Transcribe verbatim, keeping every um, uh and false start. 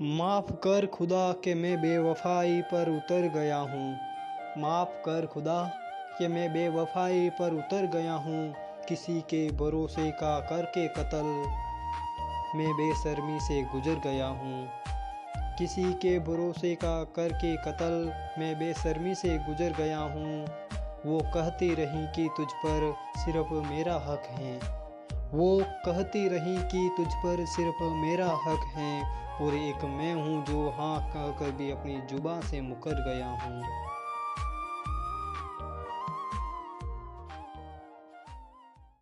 माफ़ कर खुदा कि मैं बेवफाई पर उतर गया हूँ, माफ़ कर खुदा कि मैं बेवफाई पर उतर गया हूँ। किसी के भरोसे का करके कत्ल मैं बेशर्मी से गुजर गया हूँ, किसी के भरोसे का करके कत्ल मैं बेशर्मी से गुजर गया हूँ। वो कहती रहीं कि तुझ पर सिर्फ मेरा हक है, वो कहती रहीं कि तुझ पर सिर्फ मेरा हक है, और एक मैं हूँ जो हाँ कहकर भी अपनी जुबान से मुकर गया हूँ।